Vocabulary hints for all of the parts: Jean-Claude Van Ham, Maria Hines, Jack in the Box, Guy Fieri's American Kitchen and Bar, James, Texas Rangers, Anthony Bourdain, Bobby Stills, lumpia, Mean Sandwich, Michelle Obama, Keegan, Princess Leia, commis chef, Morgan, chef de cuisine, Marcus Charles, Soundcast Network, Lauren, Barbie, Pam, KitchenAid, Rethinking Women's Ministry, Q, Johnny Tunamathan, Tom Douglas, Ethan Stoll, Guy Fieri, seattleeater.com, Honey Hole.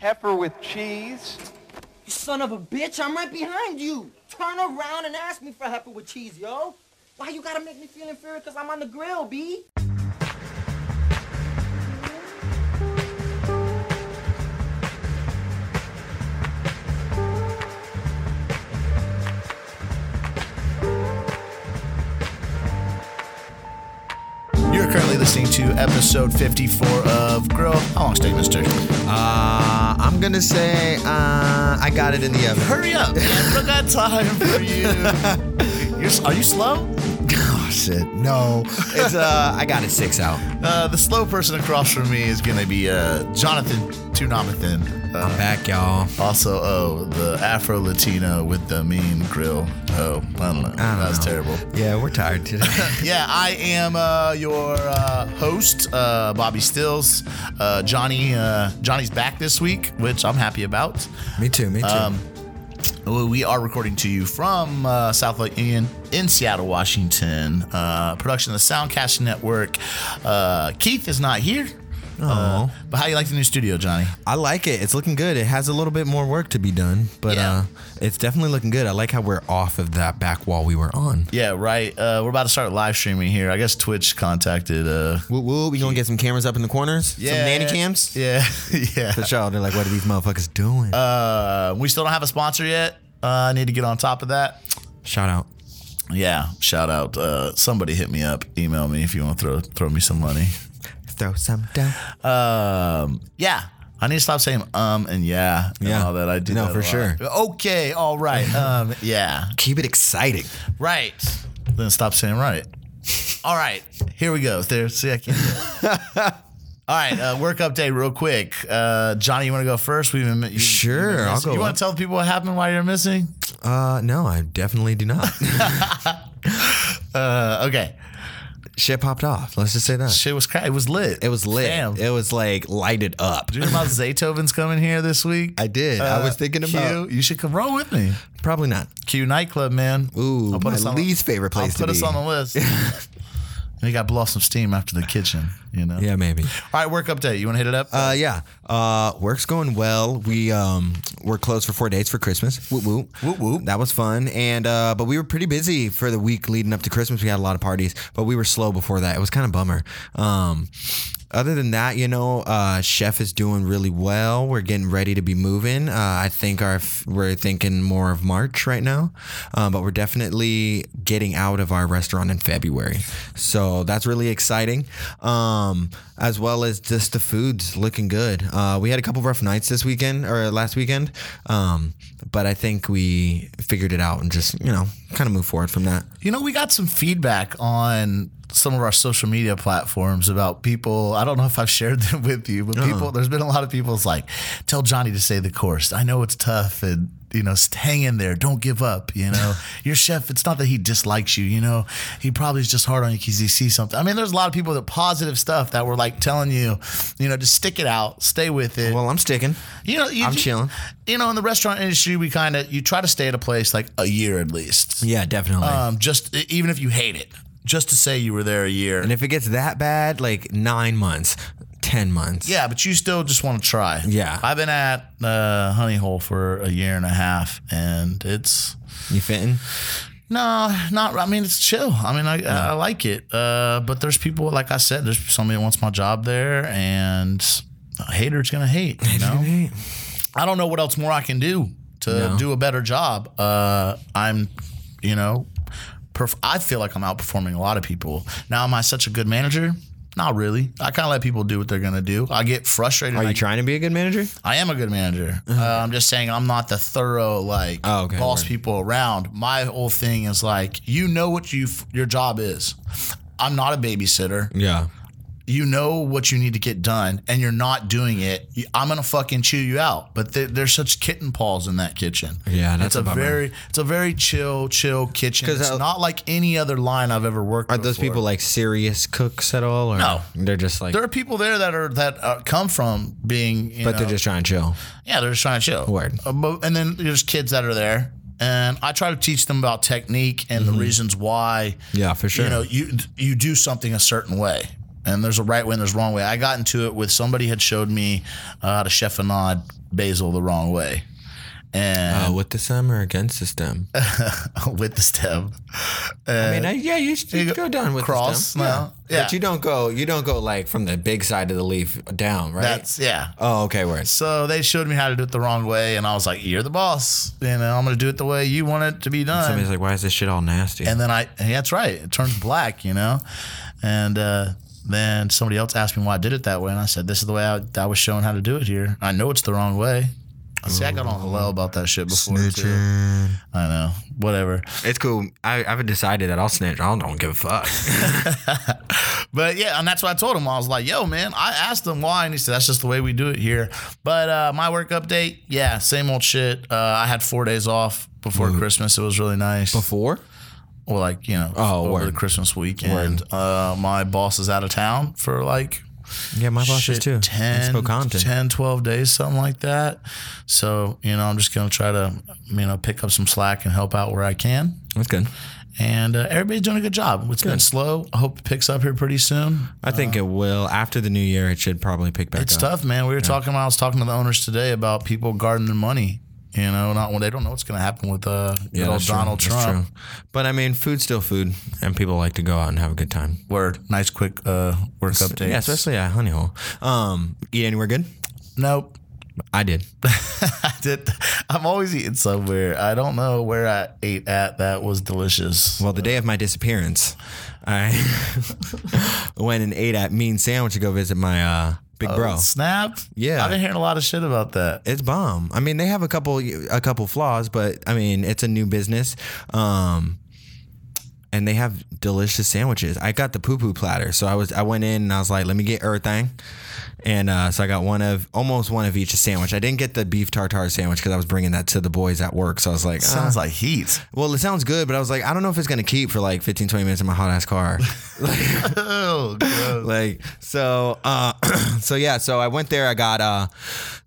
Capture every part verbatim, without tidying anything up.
heifer with cheese. You son of a bitch, I'm right behind you. Turn around and ask me for heifer with cheese, yo. Why you gotta make me feel inferior because I'm on the grill, B? Currently listening to episode fifty-four of Grill. How long stay, mister? Uh, I'm going to say uh, I got it in the oven. Hurry up. I still got time for you. You're, are you slow? Oh, shit. No. It's, uh, I got it six out. Uh, the slow person across from me is going to be uh, Jonathan Tunamathan. Uh, I'm back, y'all. Also, oh, the Afro-Latino with the mean grill. Oh, I don't know. I don't that was know. terrible. Yeah, we're tired today. Yeah, I am uh, your uh, host, uh, Bobby Stills. Uh, Johnny, uh, Johnny's back this week, which I'm happy about. Me too, me too. Um, we are recording to you from uh, South Lake Union in Seattle, Washington. Uh, production of the Soundcast Network. Uh, Keith is not here. Uh, but how do you like the new studio, Johnny? I like it. It's looking good. It has a little bit more work to be done, but yeah. uh, it's definitely looking good. I like how we're off of that back wall we were on. Yeah, right. Uh, we're about to start live streaming here. I guess Twitch contacted. Uh, woo woo. We gonna get some cameras up in the corners? Yeah. Some nanny cams? Yeah. Yeah. For sure. They're like, what are these motherfuckers doing? Uh, we still don't have a sponsor yet. Uh, I need to get on top of that. Shout out. Yeah. Shout out. Uh, somebody hit me up. Email me if you want to throw throw me some money. Throw some down. Um, yeah. I need to stop saying um and yeah and yeah. all that. I do No, that for sure. Okay, all right. Um, yeah. Keep it exciting. Right. Then stop saying right. All right. Here we go. There. See, I can't do it. All right, uh, work update real quick. Uh, Johnny, you want to go first? We've been, you, sure, been I'll go. You want to tell people what happened while you're missing? Uh, no, I definitely do not. uh, okay. Shit popped off. Let's just say that. Shit was crazy. It was lit. It was lit. Damn. It was like lighted up. Did you know about Zaytoven's coming here this week? I did. Uh, I was thinking about Q. You should come roll with me. Probably not. Q nightclub, man. Ooh, my least the, favorite place I'll to be. I'll put us on the list. We got to blow off some steam after the kitchen, you know? Yeah, maybe. All right, work update. You want to hit it up? Uh, yeah. Uh, work's going well. We, um, we're closed for four days for Christmas. Whoop, whoop. Whoop, whoop. That was fun. And uh, but we were pretty busy for the week leading up to Christmas. We had a lot of parties, but we were slow before that. It was kind of a bummer. Um, other than that, you know, uh, Chef is doing really well. We're getting ready to be moving. Uh, I think our we're thinking more of March right now, um, but we're definitely getting out of our restaurant in February. So that's really exciting, um, as well as just the food's looking good. Uh, we had a couple rough nights this weekend or last weekend, um, but I think we figured it out and just, you know, kind of move forward from that. You know, we got some feedback on some of our social media platforms about people. I don't know if I've shared them with you, but people, uh-huh. there's been a lot of people. It's like, tell Johnny to say the course. I know it's tough and, you know, hang in there. Don't give up. You know, your chef, it's not that he dislikes you. You know, he probably is just hard on you because he sees something. I mean, there's a lot of people that positive stuff that were like telling you, you know, just stick it out, stay with it. Well, I'm sticking. You know, you, I'm you, chilling. You know, in the restaurant industry, we kind of, you try to stay at a place like a year at least. Yeah, definitely. Um, just even if you hate it, just to say you were there a year. And if it gets that bad, like nine months. ten months. Yeah, but you still just want to try. Yeah. I've been at uh, Honey Hole for a year and a half, and it's... You fitting? No, not... I mean, it's chill. I mean, I, no. I, I like it. Uh, but there's people, like I said, there's somebody that wants my job there, and a hater's going to hate, you know? Hate. I don't know what else more I can do to no. do a better job. Uh, I'm, you know, perf- I feel like I'm outperforming a lot of people. Now, am I such a good manager? Not really. I kind of let people do what they're going to do. I get frustrated. Are you I, trying to be a good manager? I am a good manager. Uh, I'm just saying I'm not the thorough, like, oh, okay, boss right. people around. My whole thing is, like, you know what you your job is. I'm not a babysitter. Yeah. You know what you need to get done, and you're not doing it. I'm gonna fucking chew you out. But there, there's such kitten paws in that kitchen. Yeah, that's it's a, a very, it's a very chill, chill kitchen. It's I'll, not like any other line I've ever worked. Are before. Those people like serious cooks at all? Or no, they're just like there are people there that are that uh, come from being, you but know, they're just trying to chill. Yeah, they're just trying to chill. Word. Uh, and then there's kids that are there. And I try to teach them about technique and mm-hmm. the reasons why. Yeah, for sure. You know, you you do something a certain way. And there's a right way and there's a wrong way. I got into it with somebody had showed me uh, how to chef a nod basil the wrong way. And uh, with the stem or against the stem? With the stem. Uh, I mean, I, yeah, you should you go down with cross, the stem. No. Yeah. Yeah. But you don't go, you don't go like from the big side of the leaf down, right? That's yeah. Oh, okay, word. So they showed me how to do it the wrong way, and I was like, "You're the boss, you know. I'm gonna do it the way you want it to be done." And somebody's like, "Why is this shit all nasty?" And then I, yeah, that's right, it turns black, you know. And uh, then somebody else asked me why I did it that way, and I said, "This is the way I, I was shown how to do it here. I know it's the wrong way." See, I got on hello about that shit before. Snitching. Too. I know. Whatever. It's cool. I, I've decided that I'll snitch. I don't, don't give a fuck. But yeah, and that's what I told him. I was like, yo, man, I asked him why, and he said, that's just the way we do it here. But uh, my work update, yeah, same old shit. Uh, I had four days off before mm. Christmas. It was really nice. Before? Well, like, you know, oh, over word. the Christmas weekend. Uh, my boss is out of town for like... Yeah, my boss is too. ten, twelve days, something like that. So, you know, I'm just going to try to, you know, pick up some slack and help out where I can. That's good. And uh, everybody's doing a good job. It's good. Been slow. I hope it picks up here pretty soon. I think uh, it will. After the new year, it should probably pick back it's up. It's tough, man. We were yeah. talking about, I was talking to the owners today about people guarding their money. You know, not when they don't know what's going to happen with uh, yeah, little Donald true. Trump. But I mean, food's still food, and people like to go out and have a good time. Word, nice quick uh, work it's, updates. Yeah, especially at Honey Hole. Um, eat anywhere good? Nope. I did. I did. I'm always eating somewhere. I don't know where I ate at that was delicious. Well, the day of my disappearance, I went and ate at Mean Sandwich to go visit my. Uh, Big oh, bro, snap! Yeah, I've been hearing a lot of shit about that. It's bomb. I mean, they have a couple a couple flaws, but I mean, it's a new business, um, and they have delicious sandwiches. I got the poo poo platter, so I was I went in and I was like, let me get everything, and uh, so I got one of almost one of each sandwich. I didn't get the beef tartare sandwich because I was bringing that to the boys at work, so I was like, sounds uh, like heat. Well, it sounds good, but I was like, I don't know if it's gonna keep for like fifteen, twenty minutes in my hot ass car. Like, oh, gross. Like so, uh, so yeah. So I went there. I got uh,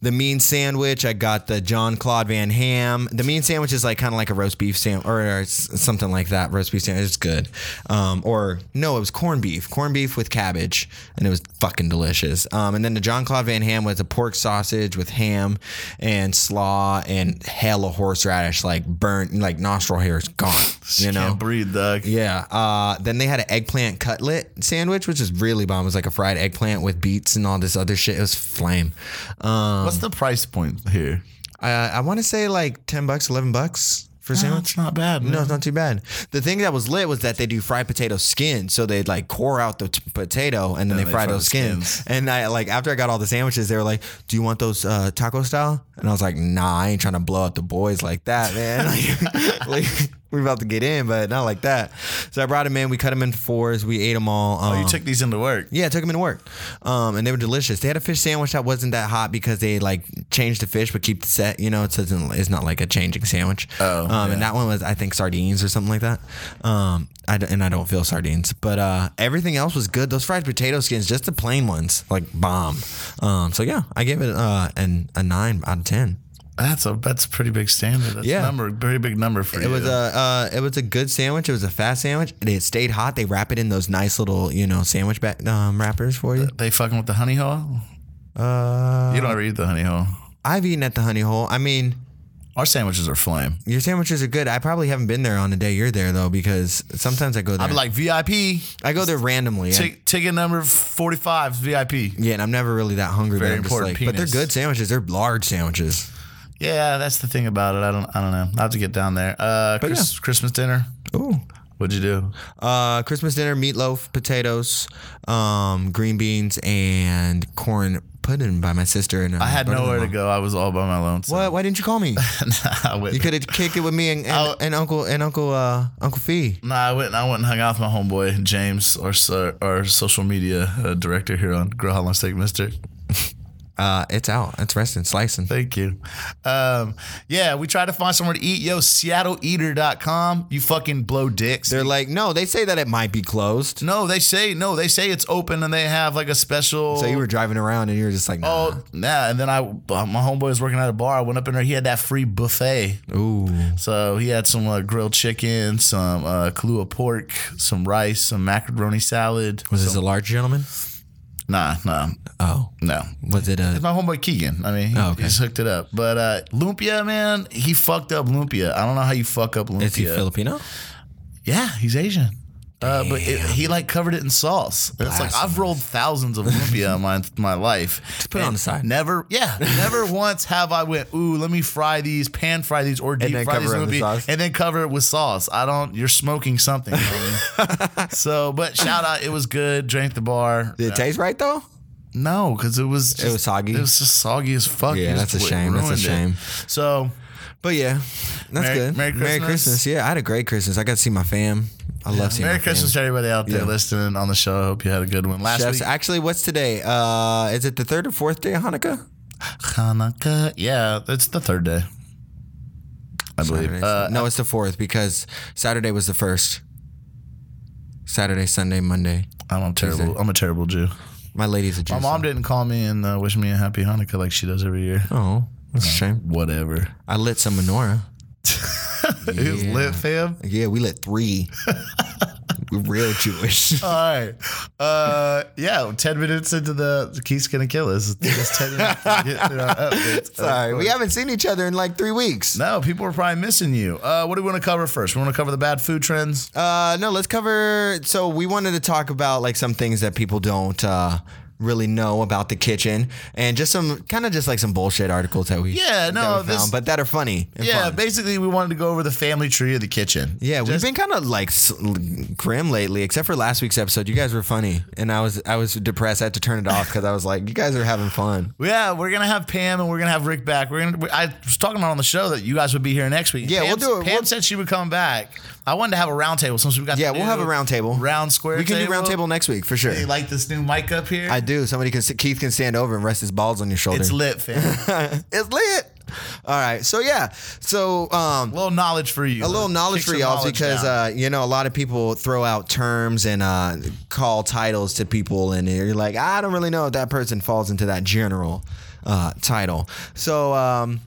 the mean sandwich. I got the Jean-Claude Van Ham. The mean sandwich is like kind of like a roast beef sandwich or, or something like that. Roast beef sandwich. It's good. Um, or no, it was corned beef. Corned beef with cabbage, and it was fucking delicious. Um, and then the Jean-Claude Van Ham was a pork sausage with ham and slaw and hella horseradish, like burnt, like nostril hair is gone. You know, can't breathe, dog. Yeah. Uh, then they had an eggplant cutlet sandwich, which is really bomb. It was like a fried eggplant with beets and all this other shit. It was flame. Um, What's the price point here? I I want to say like ten bucks, eleven bucks for a sandwich. No, it's not bad. Man. No, it's not too bad. The thing that was lit was that they do fried potato skin. So they like core out the t- potato and then no, they, they fry, fry those skins. skins. And I like after I got all the sandwiches, they were like, do you want those uh, taco style? And I was like, nah, I ain't trying to blow out the boys like that, man. Like, like we're about to get in, but not like that. So I brought them in. We cut them in fours. We ate them all. Um, oh, you took these into work? Yeah, I took them into work. Um, and they were delicious. They had a fish sandwich that wasn't that hot because they like changed the fish but keep the set. You know, it doesn't. It's not like a changing sandwich. Oh, um, yeah. And that one was, I think, sardines or something like that. Um, I and I don't feel sardines, but uh, everything else was good. Those fried potato skins, just the plain ones, like bomb. Um, so yeah, I gave it uh, an a nine out of ten. That's a that's a pretty big standard. That's yeah. a number, very big number for it you. It was a uh, it was a good sandwich. It was a fast sandwich. It stayed hot. They wrap it in those nice little you know sandwich back, um, wrappers for you. They fucking with the honey hole. Uh, you don't ever eat the honey hole. I've eaten at the honey hole. I mean, our sandwiches are flame. Your sandwiches are good. I probably haven't been there on the day you're there though because sometimes I go there. I'm like V I P. I go there randomly. T- ticket number forty-five is V I P. Yeah, and I'm never really that hungry. Very but important. Just like, but they're good sandwiches. They're large sandwiches. Yeah, that's the thing about it. I don't I don't know. I'll have to get down there. Uh, Chris, yeah. Christmas dinner. Ooh. What'd you do? Uh, Christmas dinner, meatloaf, potatoes, um, green beans, and corn pudding by my sister. And uh, I had nowhere to go. I was all by my lonesome. What? Why didn't you call me? Nah, I you could have kicked it with me and, and, I, and Uncle and Uncle uh, Uncle Fee. Nah, I went. I went and hung out with my homeboy James, our our social media uh, director here on Grill Hotline Steak Mister. Uh, it's out. It's resting, slicing. Thank you. Um, yeah, we try to find somewhere to eat. Yo, seattle eater dot com. You fucking blow dicks. They're like, no, they say that it might be closed. No, they say, no, they say it's open and they have like a special. So you were driving around and you were just like, nah. Oh, nah. And then I, my homeboy was working at a bar. I went up in there. He had that free buffet. Ooh. So he had some uh, grilled chicken, some uh, Kahlua pork, some rice, some macaroni salad. Was some, this a large gentleman? Nah, nah. Oh. No. Was it a... It's my homeboy Keegan. I mean, he, oh, okay. he's hooked it up. But uh, lumpia, man, he fucked up lumpia. I don't know how you fuck up lumpia. Is he Filipino? Yeah, he's Asian. Uh, but it, he, like, covered it in sauce. It's Blast like, I've rolled thousands of lumpia in my, my life. Just put it on the side. Never, yeah. Never once have I went, ooh, let me fry these, pan fry these, or deep fry these lumpia, and then cover it with sauce. I don't, you're smoking something. So, but shout out, it was good. Drank the bar. Did it yeah. taste right, though? No, because it was just, it was soggy. It was just soggy as fuck. Yeah, that's a shame. That's a shame. It. So, but yeah, that's Merry, good. Merry Christmas. Merry Christmas. Yeah, I had a great Christmas. I got to see my fam. I yeah. love seeing Merry my Christmas fam. to everybody out there yeah. listening on the show. I hope you had a good one. Last Chefs, week, actually, what's today? Uh, is it the third or fourth day of Hanukkah? Hanukkah. Yeah, it's the third day. I Saturday, believe. Uh, no, it's the fourth because Saturday was the first. Saturday, Sunday, Monday. I'm a terrible. Tuesday. I'm a terrible Jew. My lady's a Jew. My mom so. didn't call me and uh, wish me a happy Hanukkah like she does every year. Oh, that's a shame. Whatever. I lit some menorah. It yeah. was lit, fam? Yeah, we lit three. We're real Jewish. All right. Uh, yeah, ten minutes into the... Keith's going to kill us. Just ten minutes to get through our updates. Sorry, we haven't seen each other in like three weeks. No, people are probably missing you. Uh, what do we want to cover first? We want to cover the bad food trends? Uh, no, let's cover... So we wanted to talk about like some things that people don't... Uh, really know about the kitchen and just some kind of just like some bullshit articles that we yeah no we this, found, but that are funny and yeah fun. Basically we wanted to go over the family tree of the kitchen. Yeah, just, we've been kind of like grim lately except for last week's episode. You guys were funny and I was I was depressed. I had to turn it off because I was like, you guys are having fun. Yeah, we're gonna have Pam and we're gonna have Rick back. We're gonna I was talking about on the show that you guys would be here next week. Yeah, Pam's, we'll do it. Pam we'll, said she would come back. I wanted to have a round table since we got yeah we'll have a round table round square we can table. do round table next week for sure. You like this new mic up here? I do. Somebody can Keith can stand over and rest his balls on your shoulder. It's lit, fam. It's lit. All right, so yeah, so um, a little knowledge for you, a little knowledge for y'all because uh, you know a lot of people throw out terms and uh, call titles to people, and you're like, I don't really know if that person falls into that general uh, title. So um,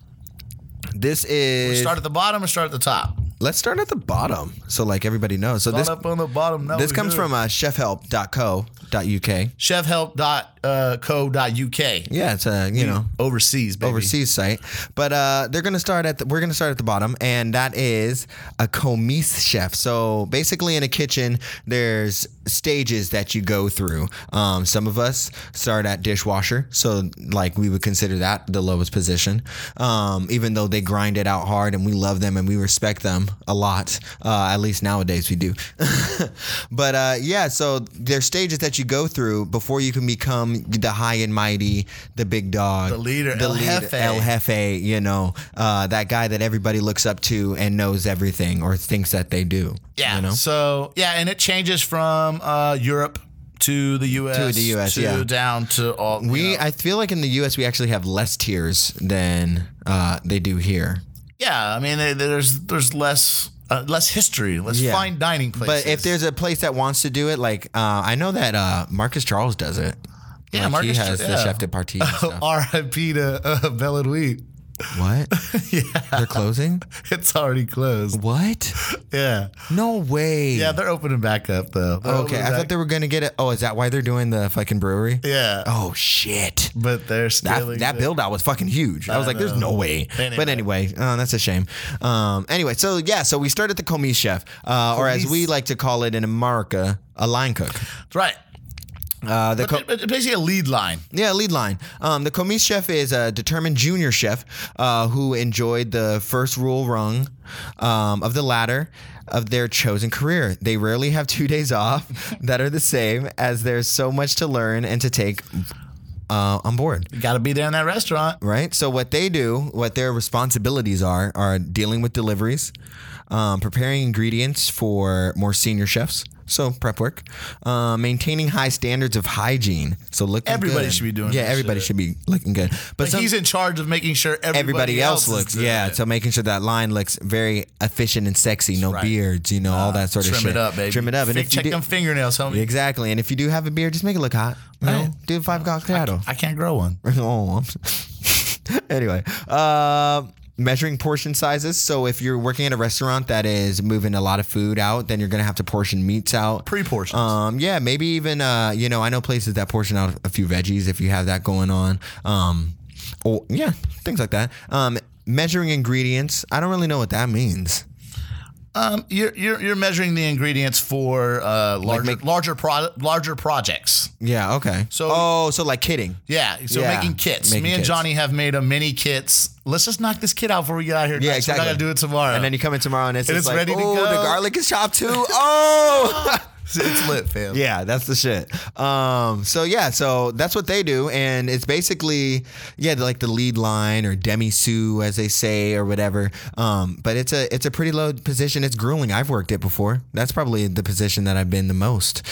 this is we start at the bottom or start at the top. Let's start at the bottom, so like everybody knows. So start this up on the bottom. This comes good. from uh, chef help dot co dot u k chef help dot co dot u k Yeah, it's a you yeah. know overseas baby. overseas site, but uh, they're gonna start at the, we're gonna start at the bottom, and that is a commis chef. So basically, in a kitchen, there's stages that you go through. Um, some of us start at dishwasher, so like we would consider that the lowest position, um, even though they grind it out hard, and we love them and we respect them. A lot, uh, at least nowadays we do. But uh, yeah, so there's stages that you go through before you can become the high and mighty, the big dog, the leader, the El lead, Jefe, El Jefe. You know, uh, that guy that everybody looks up to and knows everything or thinks that they do. Yeah. You know? So yeah, and it changes from uh, Europe. To the U S, to the U S, to yeah. down to all. We, know. I feel like in the U S we actually have less tiers than uh, they do here. Yeah, I mean, there's there's less uh, less history, less yeah. fine dining places. But if there's a place that wants to do it, like uh, I know that uh, Marcus Charles does it. Yeah, like Marcus Charles. He has yeah. the chef de partie. R I P to uh, Belle and Wheat. What? Yeah. They're closing? It's already closed. What? Yeah. No way. Yeah, they're opening back up, though. They're okay, I thought they were going to get it. Oh, is that why they're doing the fucking brewery? Yeah. Oh, shit. But they're still. That, that build-out was fucking huge. I, I was like, know. there's no way. Anyway. But anyway, uh, that's a shame. Um, anyway, so yeah, so we started the commis chef, uh, or as we like to call it in America, a line cook. That's right. Uh, the co- basically a lead line. Yeah, a lead line. Um, the commis chef is a determined junior chef uh, who enjoyed the first rule rung um, of the ladder of their chosen career. They rarely have two days off that are the same, as there's so much to learn and to take uh, on board. You got to be there in that restaurant. Right? So what they do, what their responsibilities are, are dealing with deliveries, um, preparing ingredients for more senior chefs. So prep work, uh, maintaining high standards of hygiene. So looking everybody good. should be doing. Yeah, everybody shit. should be looking good. But like some, he's in charge of making sure everybody, everybody else, else looks. Good. Yeah, so making sure that line looks very efficient and sexy. That's no right. beards, you know, uh, all that sort of shit. Trim it up, baby. Trim it up, and F- if check do, them fingernails, homie. Exactly, and if you do have a beard, just make it look hot. You know? Do a five o'clock shadow. I can't grow one. Oh, anyway. Uh, measuring portion sizes. So if you're working at a restaurant that is moving a lot of food out, then you're going to have to portion meats out. Pre-portions. Um, yeah, maybe even, uh, you know, I know places that portion out a few veggies if you have that going on. Um, or yeah, things like that. Um, measuring ingredients. I don't really know what that means. Um, you're, you're you're measuring the ingredients for uh, larger like make, larger pro, larger projects. Yeah. Okay. So oh, so like kitting. Yeah. So yeah. making kits. Making Me and kits. Johnny have made a mini kits. Let's just knock this kit out before we get out of here. Yeah, tonight, exactly. So we gotta do it tomorrow. And then you come in tomorrow and it's, and it's like, ready to oh, go. The garlic is chopped too. Oh. It's lit, fam. Yeah, that's the shit. Um, so yeah, so that's what they do, and it's basically yeah, like the lead line or demi-sous as they say or whatever. Um, but it's a it's a pretty low position. It's grueling. I've worked it before. That's probably the position that I've been the most.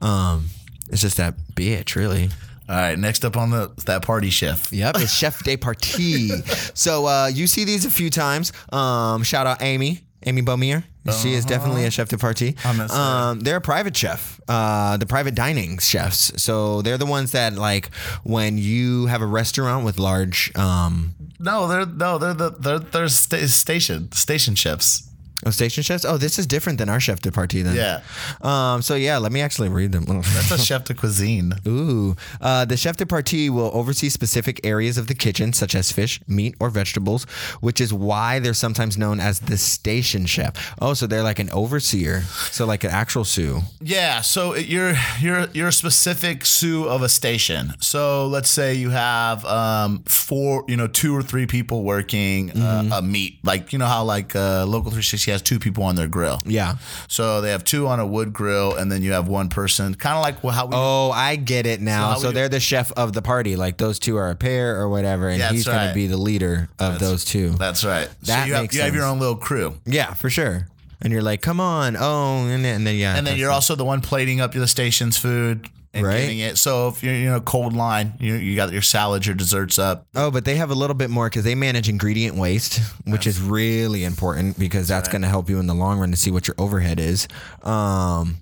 Um, it's just that bitch, really. All right, next up on the that party chef. Yep, it's Chef de Partie. So uh, you see these a few times. Um, shout out Amy. Amy Beaumier. Uh-huh. She is definitely a chef de partie. Um, they're a private chef, uh, the private dining chefs. So they're the ones that like when you have a restaurant with large. Um, no, they're no, they're the they're they're sta- station station chefs. Oh, station chefs. Oh, this is different than our chef de partie then. Yeah. Um, so yeah, let me actually read them. That's a chef de cuisine. Ooh. Uh, the chef de partie will oversee specific areas of the kitchen, such as fish, meat, or vegetables, which is why they're sometimes known as the station chef. Oh, so they're like an overseer. So like an actual sous. Yeah. So you're you're you're a specific sous of a station. So let's say you have um, four, you know, two or three people working mm-hmm. uh, a meat, like you know how like uh, Local three sixty. Has two people on their grill. Yeah. So they have two on a wood grill, and then you have one person, kind of like well, how we. Oh, I get it now. So, so they're do. the chef of the party. Like those two are a pair or whatever, and that's he's right. going to be the leader of that's, those two. That's right. That so you, makes have, you have your own little crew. Yeah, for sure. And you're like, come on, oh, and then, and then yeah, and then you're right. also the one plating up the station's food. And right. getting it. So if you're, you know, cold line, you you got your salads, your desserts up. Oh, but they have a little bit more because they manage ingredient waste, which that's is really important because that's right. going to help you in the long run to see what your overhead is. Um,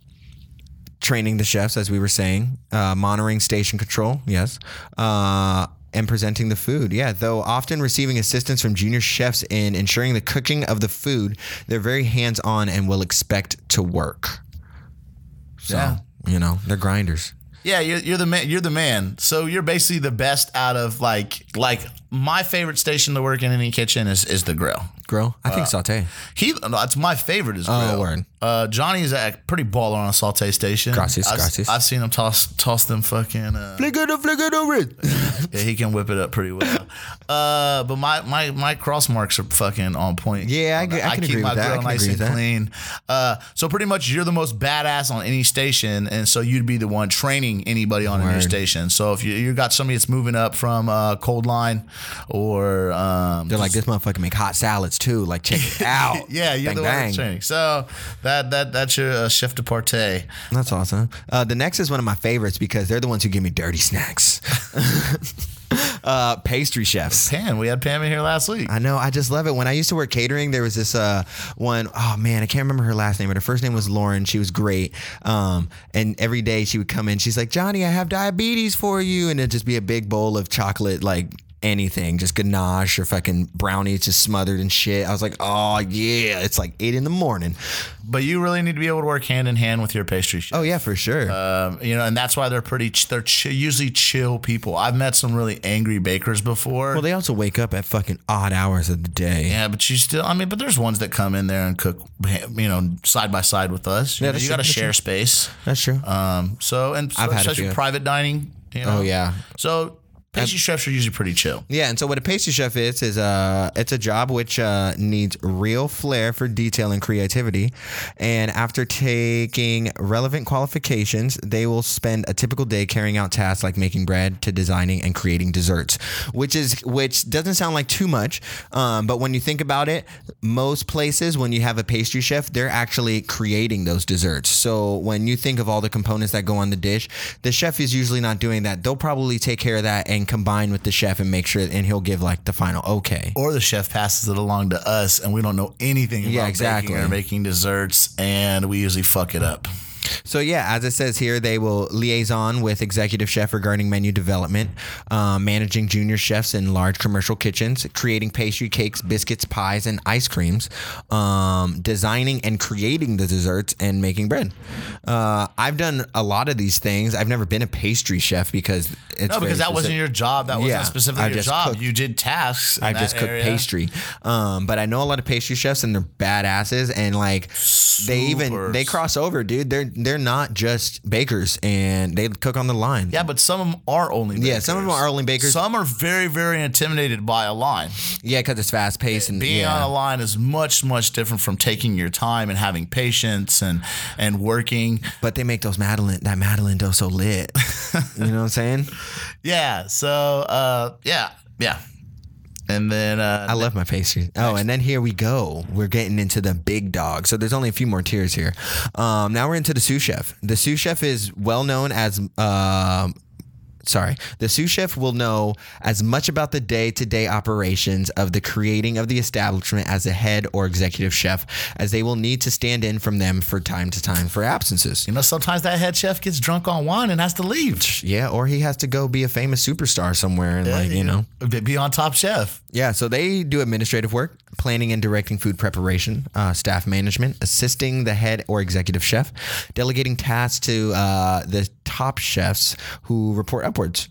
training the chefs, as we were saying, uh, monitoring station control. Yes. Uh, and presenting the food. Yeah, though often receiving assistance from junior chefs in ensuring the cooking of the food, they're very hands-on and will expect to work. So, yeah. you know, they're grinders. Yeah, you're, you're the man. You're the man. So you're basically the best out of like like my favorite station to work in any kitchen is, is the grill. Grill? I think uh, saute. He no, that's my favorite is grill. Oh, word. Uh, Johnny's a pretty baller on a saute station. Gracias, I've, gracias. I've seen him toss toss them fucking. Uh, flickado, flickado, yeah, he can whip it up pretty well. Uh, but my my my cross marks are fucking on point. Yeah, I, I, I can keep agree my with that. Grill nice and clean. Uh, so pretty much you're the most badass on any station, and so you'd be the one training anybody on a new station. So if you you got somebody that's moving up from uh, cold line or um, they're like this motherfucker make hot salads too. Like check it out. yeah, you're bang, the one training. So that that that's your uh, chef de partie. That's awesome. Uh, the next is one of my favorites because they're the ones who give me dirty snacks. Uh, pastry chefs. Pam, we had Pam in here last week. I know. I just love it. When I used to work catering, there was this uh, one. Oh man, I can't remember her last name, but her first name was Lauren. She was great. Um, and every day she would come in. She's like, Johnny, I have diabetes for you, and it'd just be a big bowl of chocolate, like. Anything, just ganache or fucking brownies just smothered in shit. I was like, oh yeah, it's like eight in the morning. But you really need to be able to work hand in hand with your pastry chef. Oh yeah, for sure. Um, you know, and that's why they're pretty. Ch- they're ch- usually chill people. I've met some really angry bakers before. Well, they also wake up at fucking odd hours of the day. Yeah, but you still. I mean, but there's ones that come in there and cook. You know, side by side with us. You, yeah, know, you got to share true. space. That's true. Um. So and so I've had especially private dining. You know? Oh yeah. So. Pastry chefs are usually pretty chill. Yeah, and so what a pastry chef is, is uh, it's a job which uh, needs real flair for detail and creativity. And after taking relevant qualifications, they will spend a typical day carrying out tasks like making bread to designing and creating desserts, which is which doesn't sound like too much. Um, but when you think about it, most places when you have a pastry chef, they're actually creating those desserts. So when you think of all the components that go on the dish, the chef is usually not doing that. They'll probably take care of that and combine with the chef and make sure, and he'll give like the final okay. Or the chef passes it along to us, and we don't know anything about yeah, exactly. baking or making desserts, and we usually fuck it up. So yeah, as it says here, they will liaison with executive chef regarding menu development, uh, managing junior chefs in large commercial kitchens, creating pastry, cakes, biscuits, pies, and ice creams, um, designing and creating the desserts, and making bread. Uh, I've done a lot of these things. I've never been a pastry chef because it's no, because that specific. wasn't your job. That wasn't yeah, specifically I your job. Cooked. You did tasks. I just cooked area. pastry, um, but I know a lot of pastry chefs and they're badasses, and like Super. they even they cross over, dude. They're they're not just bakers, and they cook on the line. Yeah, but some of them are only bakers. yeah, some of them are only bakers. Some are very very intimidated by a line. Yeah, because it's fast paced and being yeah. on a line is much much different from taking your time and having patience and and working. But they make those Madeline that Madeline dough so lit. You know what I'm saying? Yeah. So uh, yeah, yeah. And then uh, I love my pastry. Oh, and then here we go. We're getting into the big dog. So there's only a few more tiers here. Um, now we're into the sous chef. The sous chef is well known as. Uh, Sorry, the sous chef will know as much about the day-to-day operations of the creating of the establishment as a head or executive chef, as they will need to stand in from them for time to time for absences. You know, sometimes that head chef gets drunk on wine and has to leave. Yeah, or he has to go be a famous superstar somewhere and yeah, like, you yeah. know. Be on Top Chef. Yeah, so they do administrative work, planning and directing food preparation, uh, staff management, assisting the head or executive chef, delegating tasks to uh, the top chefs who report upwards.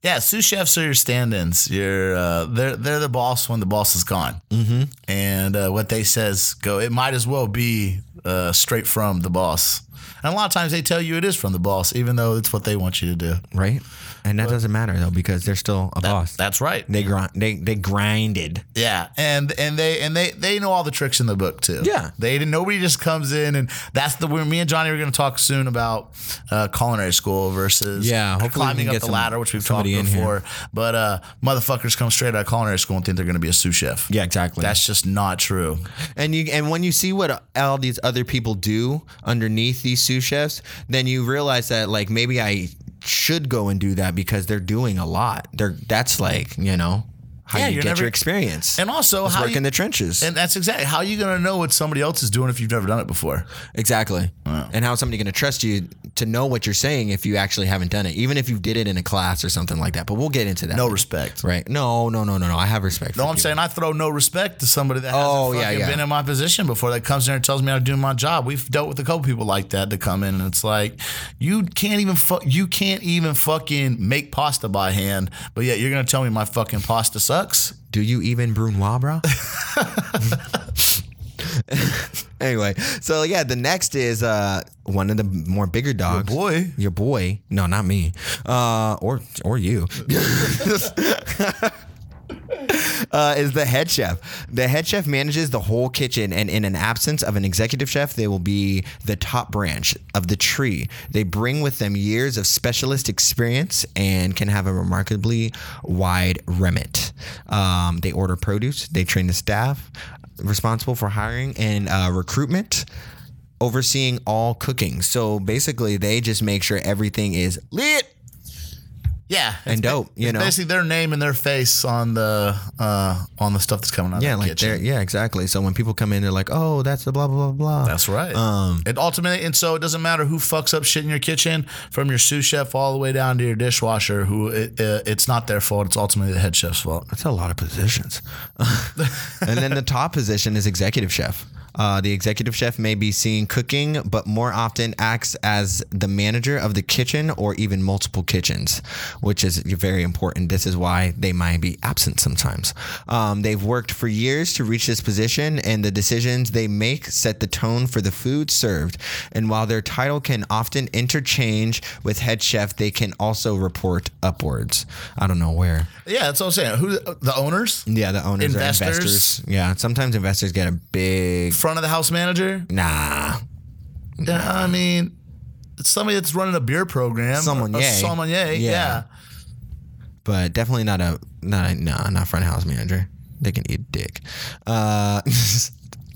Yeah, sous chefs are your stand-ins. You're uh, they're they're the boss when the boss is gone, mm-hmm. and uh, what they says go. It might as well be uh, straight from the boss. And a lot of times they tell you it is from the boss, even though it's what they want you to do, right? And that but, doesn't matter though, because they're still a that, boss. That's right. They grind. They they grinded. Yeah, and and they and they they know all the tricks in the book too. Yeah, they nobody just comes in and that's the where me and Johnny are going to talk soon about uh, culinary school versus yeah, climbing up the ladder, which we've talked about. Before, but uh, motherfuckers come straight out of culinary school and think they're going to be a sous chef. Yeah, exactly. That's just not true. And you and when you see what all these other people do underneath these sous chefs, then you realize that like maybe I should go and do that because they're doing a lot. They're that's like you know. How yeah, you get never, your experience. And also how work you, in the trenches. And that's exactly how you're going to know what somebody else is doing if you've never done it before. Exactly. Wow. And how is somebody going to trust you to know what you're saying if you actually haven't done it, even if you did it in a class or something like that. But we'll get into that. No respect. Right. No, no, no, no, no. I have respect. No, for I'm people. saying I throw no respect to somebody that hasn't oh, yeah, yeah. been in my position before that comes in and tells me how to do my job. We've dealt with a couple people like that to come in and it's like, you can't even fu- you can't even fucking make pasta by hand, but yeah, you're going to tell me my fucking pasta sucks. Do you even brunoise, bro? Anyway, so yeah, the next is uh, one of the more bigger dogs. Your boy. Your boy. No, not me. Uh, or or you. Uh, is the head chef. The head chef manages the whole kitchen, and in an absence of an executive chef, they will be the top branch of the tree. They bring with them years of specialist experience and can have a remarkably wide remit. Um, they order produce. They train the staff responsible for hiring and uh, recruitment, overseeing all cooking. So basically, they just make sure everything is lit. Yeah, and dope. You know, basically their name and their face on the uh, on the stuff that's coming out. Yeah, of the like kitchen. Yeah, exactly. So when people come in, they're like, "Oh, that's the blah blah blah blah." That's right. Um, and ultimately, and so it doesn't matter who fucks up shit in your kitchen, from your sous chef all the way down to your dishwasher. Who it, uh, it's not their fault. It's ultimately the head chef's fault. That's a lot of positions. And then the top position is executive chef. Uh, the executive chef may be seen cooking, but more often acts as the manager of the kitchen or even multiple kitchens, which is very important. This is why they might be absent sometimes. Um, they've worked for years to reach this position, and the decisions they make set the tone for the food served. And while their title can often interchange with head chef, they can also report upwards. I don't know where. Yeah, that's what I'm saying. Who the owners? Yeah, the owners investors. Are investors. Yeah, sometimes investors get a big... front of the house manager? Nah. nah. I mean, somebody that's running a beer program. Someone, yeah. Someone, yeah. Yeah. But definitely not a, not a, no, not front of house manager. They can eat dick. Uh,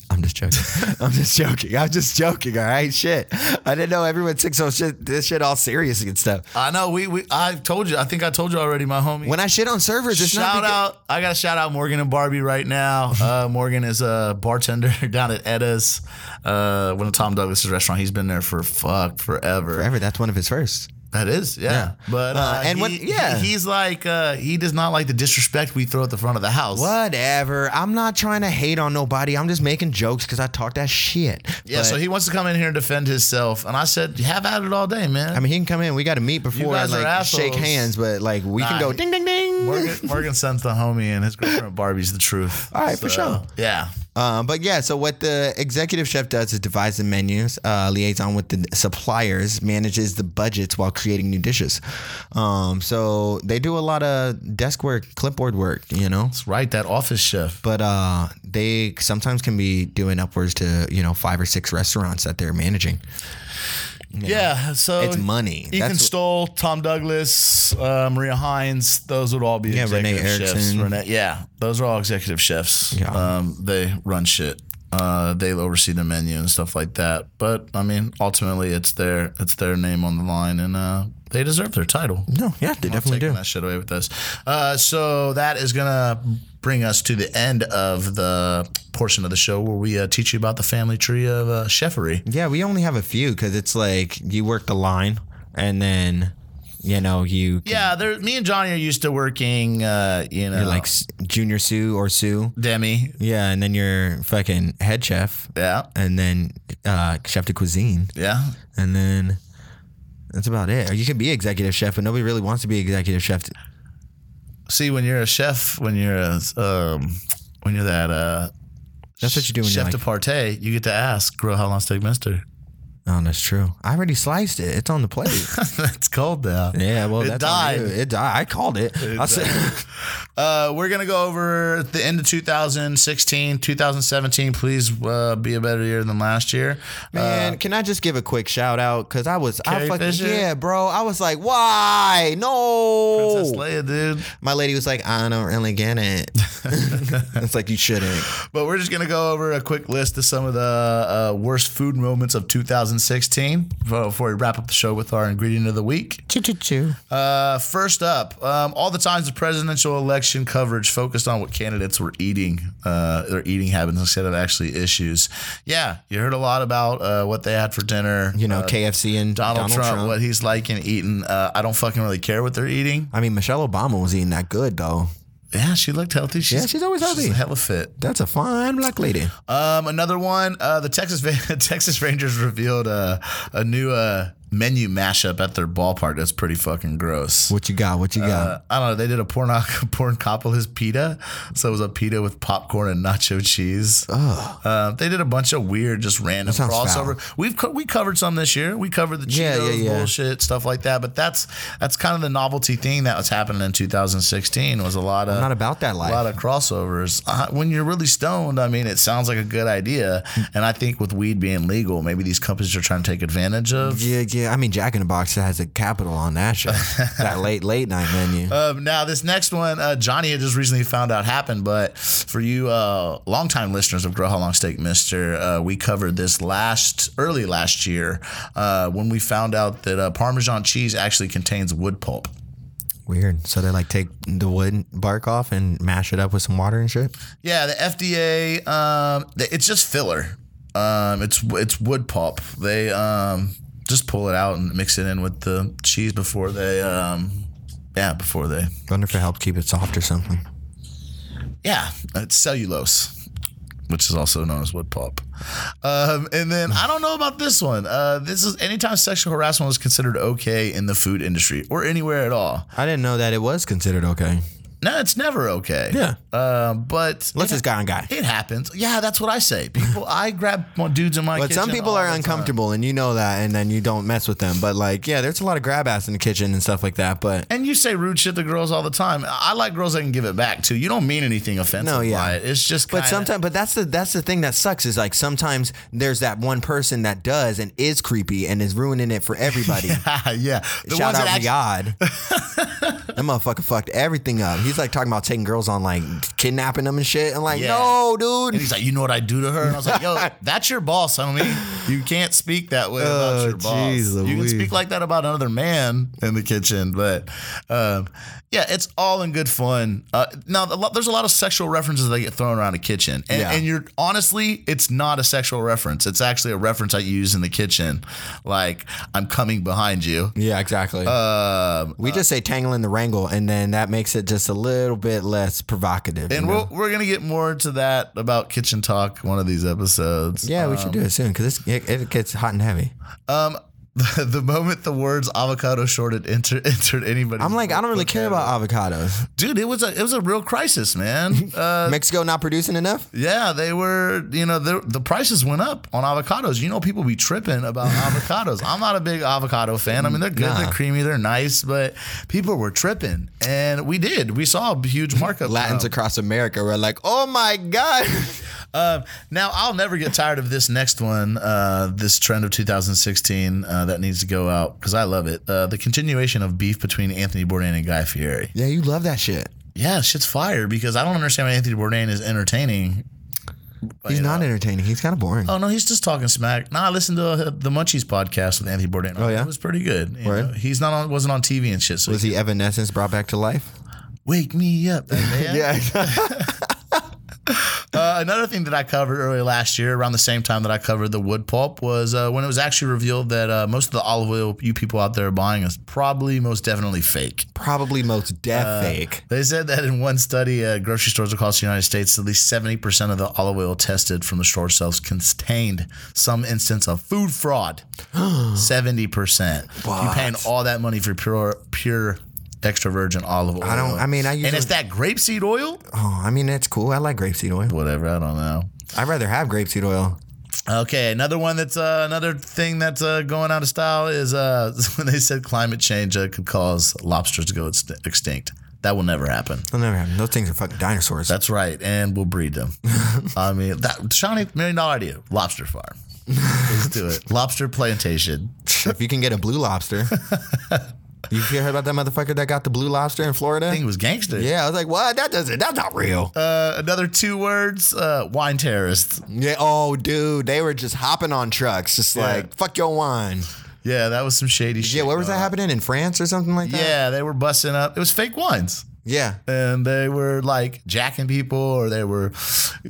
I'm I'm just joking. I'm just joking. I'm just joking. All right, shit. I didn't know everyone took so shit, this shit all serious and stuff. I know. We we. I told you. I think I told you already, my homie. When I shit on servers, it's shout not beca- out. I gotta shout out Morgan and Barbie right now. Uh, Morgan is a bartender down at Etta's, uh, one of Tom Douglas's restaurant. He's been there for fuck forever. Forever. That's one of his first. That is, yeah. yeah. But uh, uh, and he, when, yeah. He, he's like, uh, he does not like the disrespect we throw at the front of the house. Whatever. I'm not trying to hate on nobody. I'm just making jokes because I talk that shit. Yeah, but, so he wants to come in here and defend himself. And I said, have at it all day, man. I mean, he can come in. We got to meet before and like, shake hands. But like we nah, can go ding, ding, ding. Morgan, Morgan's son's the homie and his girlfriend Barbie's the truth. All right, so, for sure. Yeah. Um, but yeah, so what the executive chef does is devise the menus, uh, liaison with the suppliers, manages the budgets while creating new dishes. Um, so they do a lot of desk work, clipboard work, you know. That's right, that office chef. But uh, they sometimes can be doing upwards to, you know, five or six restaurants that they're managing. You know, yeah, so it's money. Ethan Stoll, Tom Douglas, uh, Maria Hines, those would all be yeah, executive Renée chefs. Renée, yeah, those are all executive chefs. Yeah. Um, they run shit. Uh, they oversee the menu and stuff like that. But I mean, ultimately, it's their it's their name on the line, and uh, they deserve their title. No, yeah, they I'm definitely do. Taking that shit away with us. Uh, so that is gonna bring us to the end of the portion of the show where we uh, teach you about the family tree of uh, cheffery. Yeah, we only have a few because it's like you work the line and then, you know, you. Can, yeah, there. Me and Johnny are used to working, uh, you know. You're like Junior Sue or Sue. Demi. Yeah, and then you're fucking head chef. Yeah. And then uh, chef de cuisine. Yeah. And then that's about it. Or you can be executive chef, but nobody really wants to be executive chef. To- See, when you're a chef, when you're a, um, when you're that, uh, that's what you do when chef you're chef like, de parte, you get to ask, "Grill how long steak, Mister?" Oh, that's true. I already sliced it. It's on the plate. It's cold now. Yeah, well, it that's died. It died. I called it. it I said, uh, we're gonna go over the end of two thousand sixteen, two thousand seventeen. Please uh, be a better year than last year. Man, uh, can I just give a quick shout out? Because I was, Carrie I fucking Fisher? yeah, bro. I was like, why? No, Princess Leia, dude. My lady was like, I don't really get it. It's like you shouldn't. But we're just gonna go over a quick list of some of the uh, worst food moments of two thousand sixteen before we wrap up the show with our ingredient of the week. Choo, choo, choo. Uh, first up, um, all the times the presidential election coverage focused on what candidates were eating, uh, their eating habits instead of actually issues. Yeah, you heard a lot about uh, what they had for dinner. You know, uh, K F C and Donald, Donald Trump, Trump, what he's like and eating. Uh, I don't fucking really care what they're eating. I mean, Michelle Obama was eating that good, though. Yeah, she looked healthy. She's, yeah, she's always healthy. She's hella fit. That's a fine black lady. Um, another one. Uh, the Texas Texas Rangers revealed uh, a new uh, menu mashup at their ballpark. That's pretty fucking gross. What you got? What you got? Uh, I don't know. They did a porn porncopolis pita, so it was a pita with popcorn and nacho cheese. Oh. Uh, they did a bunch of weird, just random crossover. Foul. We've co- we covered some this year. We covered the Cheetos yeah, yeah, yeah. bullshit stuff like that. But that's that's kind of the novelty thing that was happening in two thousand sixteen. Was a lot of. Not about that life. A lot of crossovers. Uh, when you're really stoned, I mean, it sounds like a good idea. And I think with weed being legal, maybe these companies are trying to take advantage of. Yeah, yeah. I mean, Jack in the Box has a capital on that shit. That late, late night menu. Um, now, this next one, uh, Johnny had just recently found out happened. But for you uh, longtime listeners of Grow How Long Steak, Mister, uh, we covered this last, early last year uh, when we found out that uh, Parmesan cheese actually contains wood pulp. Weird. So they like take the wood bark off and mash it up with some water and shit? Yeah, the F D A, um, it's just filler. Um, it's it's wood pulp. They um, just pull it out and mix it in with the cheese before they, um, yeah, before they. I wonder if it helped keep it soft or something. Yeah, it's cellulose, which is also known as wood pulp. Um, and then I don't know about this one. Uh, this is anytime sexual harassment was considered okay in the food industry or anywhere at all. I didn't know that it was considered okay. No, it's never okay. Yeah. Uh, but let's just guy on guy. It happens. Yeah, that's what I say. People, I grab my dudes in my but kitchen. But some people are uncomfortable, time. And you know that, and then you don't mess with them. But like, yeah, there's a lot of grab ass in the kitchen and stuff like that. But and you say rude shit to girls all the time. I like girls that can give it back too. You don't mean anything offensive. No, yeah. By it. It's just. Kinda, but sometimes, but that's the that's the thing that sucks is like sometimes there's that one person that does and is creepy and is ruining it for everybody. yeah, yeah. The Shout ones out that actually, Riyadh. That motherfucker fucked everything up. He's like talking about taking girls on, like kidnapping them and shit. I'm like, yeah. no, dude. And he's like, you know what I do to her? And I was like, yo, that's your boss, homie. You can't speak that way about oh, your boss. Geez, you can speak like that about another man in the kitchen. But um, yeah, it's all in good fun. Uh, now, there's a lot of sexual references that get thrown around a kitchen. And, yeah. and you're honestly, it's not a sexual reference. It's actually a reference I use in the kitchen. Like, I'm coming behind you. Yeah, exactly. Um, we uh, just say tangle in the wrangle, and then that makes it just a little bit less provocative. And we'll, we're going to get more to that about kitchen talk one of these episodes. Yeah, um, we should do it soon because it, it gets hot and heavy. Um, the, the moment the words avocado shorted entered, entered anybody's I'm like, I don't really care about avocados. Dude, it was a it was a real crisis, man. Uh, Mexico not producing enough? Yeah, they were, you know, the prices went up on avocados. You know, people be tripping about avocados. I'm not a big avocado fan. I mean, they're good, nah. they're creamy, they're nice, but people were tripping. And we did. We saw a huge markup. Latins now. Across America were like, oh my God. Uh, now, I'll never get tired of this next one, uh, this trend of two thousand sixteen uh, that needs to go out, because I love it. Uh, the continuation of beef between Anthony Bourdain and Guy Fieri. Yeah, you love that shit. Yeah, shit's fire, because I don't understand why Anthony Bourdain is entertaining. He's you not know. entertaining. He's kind of boring. Oh, no, he's just talking smack. No, I listened to uh, the Munchies podcast with Anthony Bourdain. Oh, yeah? It was pretty good. You know, he's not on, wasn't on T V and shit. So was he, he Evanescence brought back to life? Wake me up, man. Yeah. Uh, another thing that I covered earlier last year, around the same time that I covered the wood pulp, was uh, when it was actually revealed that uh, most of the olive oil you people out there are buying is probably most definitely fake. Probably most def uh, fake. They said that in one study, uh, grocery stores across the United States, at least seventy percent of the olive oil tested from the store shelves contained some instance of food fraud. seventy percent. What? You're paying all that money for pure pure. extra virgin olive oil. I don't, I mean, I usually. And it's that grapeseed oil? Oh, I mean, that's cool. I like grapeseed oil. Whatever, I don't know. I'd rather have grapeseed oil. Okay, another one that's, uh, another thing that's uh, going out of style is uh, when they said climate change uh, could cause lobsters to go extinct. That will never happen. It'll never happen. Those things are fucking dinosaurs. That's right, and we'll breed them. I mean, that Shawnee, million dollar idea, lobster farm. Let's do it. Lobster plantation. If you can get a blue lobster. You hear about that motherfucker that got the blue lobster in Florida? I think it was gangster. Yeah, I was like, what? That doesn't, that's not real. Uh, another two words, uh, wine terrorists. Yeah, oh, dude, they were just hopping on trucks, just yeah. like, fuck your wine. Yeah, that was some shady yeah, shit. Yeah, where was that happening? In France or something like that? Yeah, they were busting up. It was fake wines. Yeah. And they were like jacking people, or they were,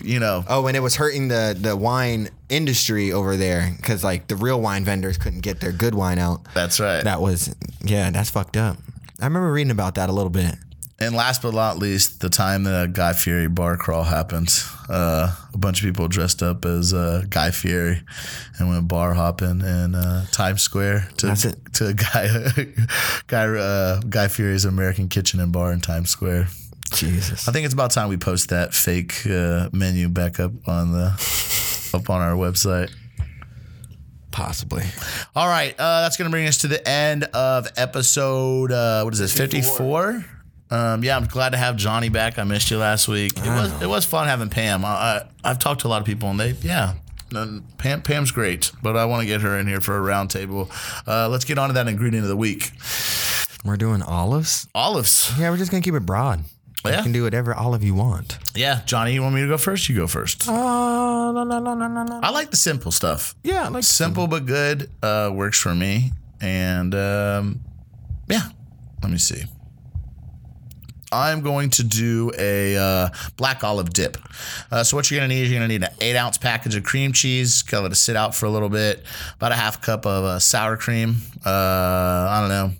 you know. Oh, and it was hurting the, the wine industry over there, because like the real wine vendors couldn't get their good wine out. That's right. That was, yeah, that's fucked up. I remember reading about that a little bit. And last but not least, the time the Guy Fieri bar crawl happened, uh, a bunch of people dressed up as uh, Guy Fieri and went bar hopping in uh, Times Square to to Guy Guy uh, Guy Fieri's American Kitchen and Bar in Times Square. Jesus, I think it's about time we post that fake uh, menu back up on the up on our website. Possibly. All right, uh, that's going to bring us to the end of episode. Uh, what is this? fifty-four. Um, yeah, I'm glad to have Johnny back. I missed you last week. It wow. was it was fun having Pam. I, I I've talked to a lot of people, and they yeah, Pam Pam's great. But I want to get her in here for a roundtable. Uh, let's get on to that ingredient of the week. We're doing olives. Olives. Yeah, we're just gonna keep it broad. Yeah. You can do whatever olive you want. Yeah, Johnny, you want me to go first? You go first. Oh, no no no no no no. I like the simple stuff. Yeah, I like simple but good uh, works for me. And um, yeah, let me see. I'm going to do a uh, black olive dip. Uh, so what you're going to need is you're going to need an eight-ounce package of cream cheese. Kind of let it sit out for a little bit. About a half cup of uh, sour cream. Uh, I don't know.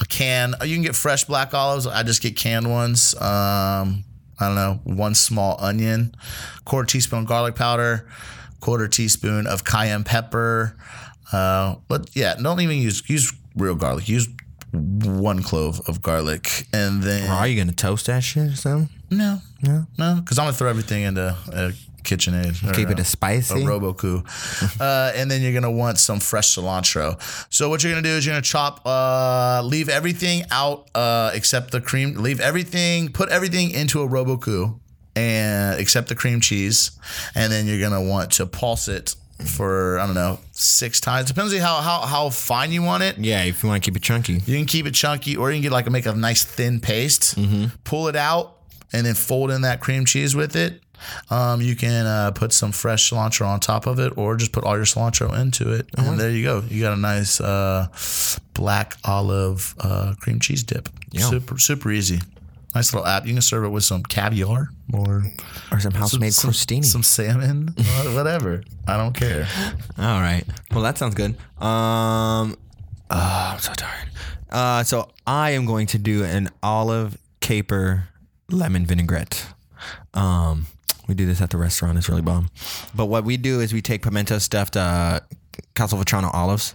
A can. You can get fresh black olives. I just get canned ones. Um, I don't know. One small onion. Quarter teaspoon garlic powder. Quarter teaspoon of cayenne pepper. Uh, but yeah, don't even use use real garlic. Use one clove of garlic, and then. Or are you gonna toast that shit or something? No, no, no, because I'm gonna throw everything into a KitchenAid. Keep it a, a spicy. A Roboku, uh, and then you're gonna want some fresh cilantro. So what you're gonna do is you're gonna chop, uh, leave everything out uh, except the cream. Leave everything. Put everything into a Roboku, and except the cream cheese, and then you're gonna want to pulse it for, I don't know, six times. Depends on how, how, how fine you want it. Yeah, if you want to keep it chunky. You can keep it chunky, or you can get like make a nice thin paste, mm-hmm. pull it out, and then fold in that cream cheese with it. Um, you can uh, put some fresh cilantro on top of it, or just put all your cilantro into it. Uh-huh. And there you go. You got a nice uh, black olive uh, cream cheese dip. Yeah. Super, super easy. Nice little app. You can serve it with some caviar or or some house-made some, crostini. Some salmon, whatever. I don't care. All right. Well, that sounds good. Um, oh, I'm so tired. Uh, so I am going to do an olive caper lemon vinaigrette. Um, we do this at the restaurant. It's really bomb. But what we do is we take pimento stuffed uh, Castelvetrano olives,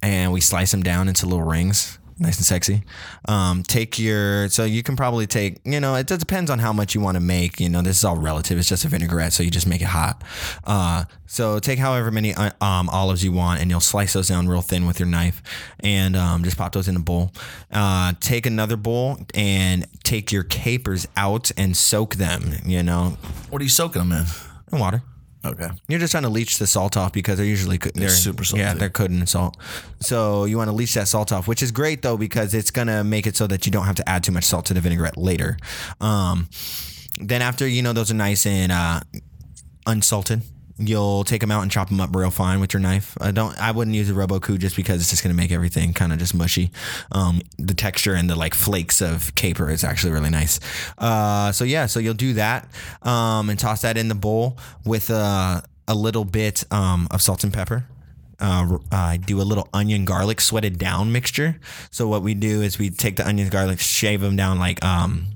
and we slice them down into little rings. Nice and sexy. Um, take your, so you can probably take, you know, it depends on how much you want to make. You know, this is all relative. It's just a vinaigrette, so you just make it hot. Uh, so take however many um, olives you want, and you'll slice those down real thin with your knife, and um, just pop those in a bowl. Uh, take another bowl and take your capers out and soak them, you know. What are you soaking them in? In water. Okay. You're just trying to leach the salt off because they're usually they're, they're super salty. Yeah, they're coated in salt. So you want to leach that salt off, which is great though, because it's going to make it so that you don't have to add too much salt to the vinaigrette later. Um, then after, you know, those are nice and uh, unsalted, you'll take them out and chop them up real fine with your knife. I don't, I wouldn't use a Roboku just because it's just going to make everything kind of just mushy. Um, the texture and the like flakes of caper is actually really nice. Uh, so yeah, so you'll do that, um, and toss that in the bowl with, uh, a little bit, um, of salt and pepper. Uh, uh, do a little onion garlic sweated down mixture. So what we do is we take the onions, garlic, shave them down like, um,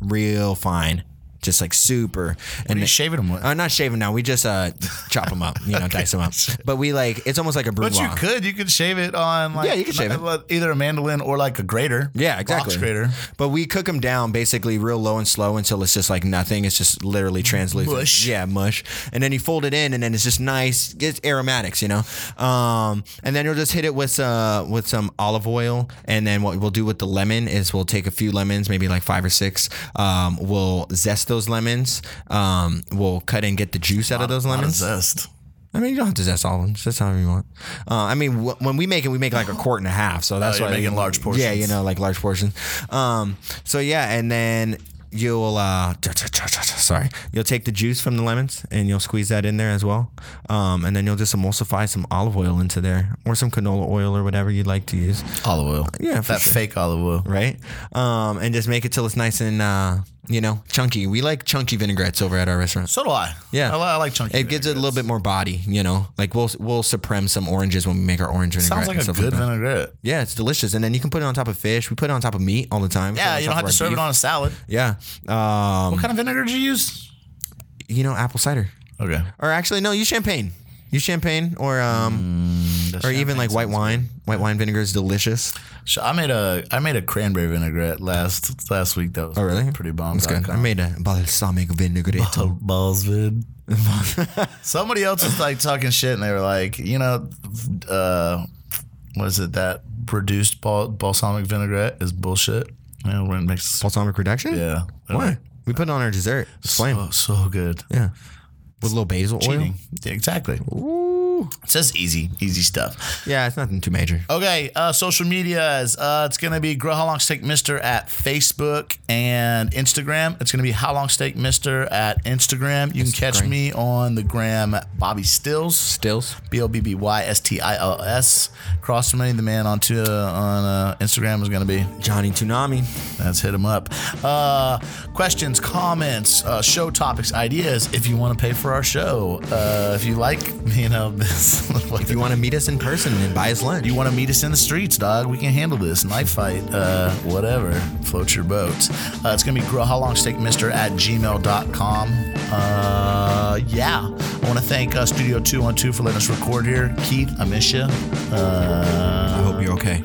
real fine. Just like super. What and are you shaving them with? Uh, not shaving now. We just uh, chop them up, you know, okay. Dice them up. But we like, it's almost like a brulee. But you could. You could shave it on like. Yeah, you could shave like, it. Either a mandolin or like a grater. Yeah, exactly. Box grater. But we cook them down basically real low and slow until it's just like nothing. It's just literally translucent. Mush. Yeah, mush. And then you fold it in and then it's just nice. It's aromatics, you know. Um, and then you'll just hit it with, uh, with some olive oil. And then what we'll do with the lemon is we'll take a few lemons, maybe like five or six. Um, we'll zest those. Those lemons, um, we'll cut and get the juice out of those lemons. Not a zest. I mean, you don't have to zest all of them. Zest however you want. Uh, I mean, wh- when we make it, we make like a quart and a half. So that's oh, why making we, large portions. Yeah, you know, like large portions. Um, so yeah, and then you'll uh, sorry, you'll take the juice from the lemons and you'll squeeze that in there as well. Um, and then you'll just emulsify some olive oil into there, or some canola oil or whatever you'd like to use. Olive oil, yeah, that sure. Fake olive oil, right? Um, and just make it till it's nice and. Uh, You know, chunky. We like chunky vinaigrettes over at our restaurant. So do I. Yeah, I, I like chunky. It gives it a little bit more body. You know, like we'll we'll supreme some oranges when we make our orange vinaigrette. Sounds like a good like vinaigrette. Yeah, it's delicious, and then you can put it on top of fish. We put it on top of meat all the time. We yeah, you don't have to serve beef. It on a salad. Yeah. Um, what kind of vinegar do you use? You know, apple cider. Okay. Or actually, no, use champagne. Use champagne or um mm, or champagne even like white wine. Good. White wine vinegar is delicious. So I made a I made a cranberry vinaigrette last last week. That was oh, really? Pretty bomb. That's good. I made a balsamic vinaigrette. Bal- balls vid. Somebody else was like talking shit, and they were like, you know, uh, what is it that produced bal- balsamic vinaigrette is bullshit. You know, when it makes balsamic reduction. Yeah. Why? Like, we put it on our dessert. It's so, flame. So good. Yeah. With a little basil cheating. Oil? Yeah, exactly. Ooh. It says easy, easy stuff. Yeah, it's nothing too major. Okay, uh, social medias. Uh, it's going to be Grow How Long Steak Mister at Facebook and Instagram. It's going to be How Long Steak Mister at Instagram. You Instagram. Can catch me on the gram, Bobby Stills. Stills. B O B B Y S T I L S. Cross-promoting the man on, to, uh, on uh, Instagram is going to be Johnny Tunami. Let's hit him up. Uh, questions, comments, uh, show topics, ideas. If you want to pay for our show, uh, if you like, you know, this. If you want to meet us in person and buy us lunch, you want to meet us in the streets, dog. We can handle this knife fight, uh, whatever. Float your boat. Uh, it's gonna be grow how long steak mister at gmail dot com. Uh, yeah, I want to thank uh, Studio two one two for letting us record here. Keith, I miss you. Uh, I hope you're okay.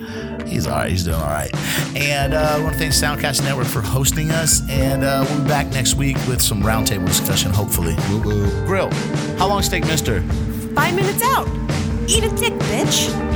He's all right. He's doing all right. And uh, I want to thank Soundcast Network for hosting us. And uh, we'll be back next week with some roundtable discussion, hopefully. Woo-woo. Grill. How long steak, mister? Five minutes out. Eat a dick, bitch.